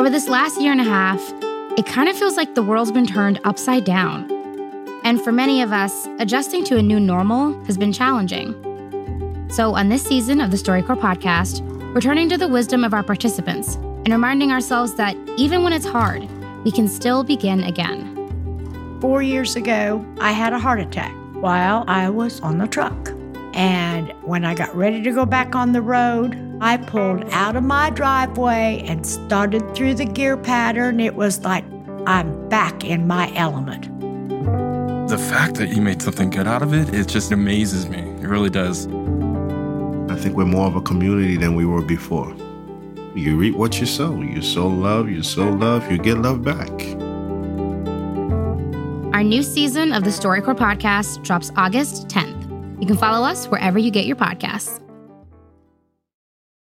Over this last year and a half, it kind of feels like the world's been turned upside down. And for many of us, adjusting to a new normal has been challenging. So on this season of the StoryCorps podcast, we're turning to the wisdom of our participants and reminding ourselves that even when it's hard, we can still begin again. 4 years ago, I had a heart attack while I was on the truck. And when I got ready to go back on the road, I pulled out of my driveway and started through the gear pattern. It was like, I'm back in my element. The fact that you made something good out of it, it just amazes me. It really does. I think we're more of a community than we were before. You reap what you sow. You sow love, you get love back. Our new season of the StoryCorps podcast drops August 10th. You can follow us wherever you get your podcasts.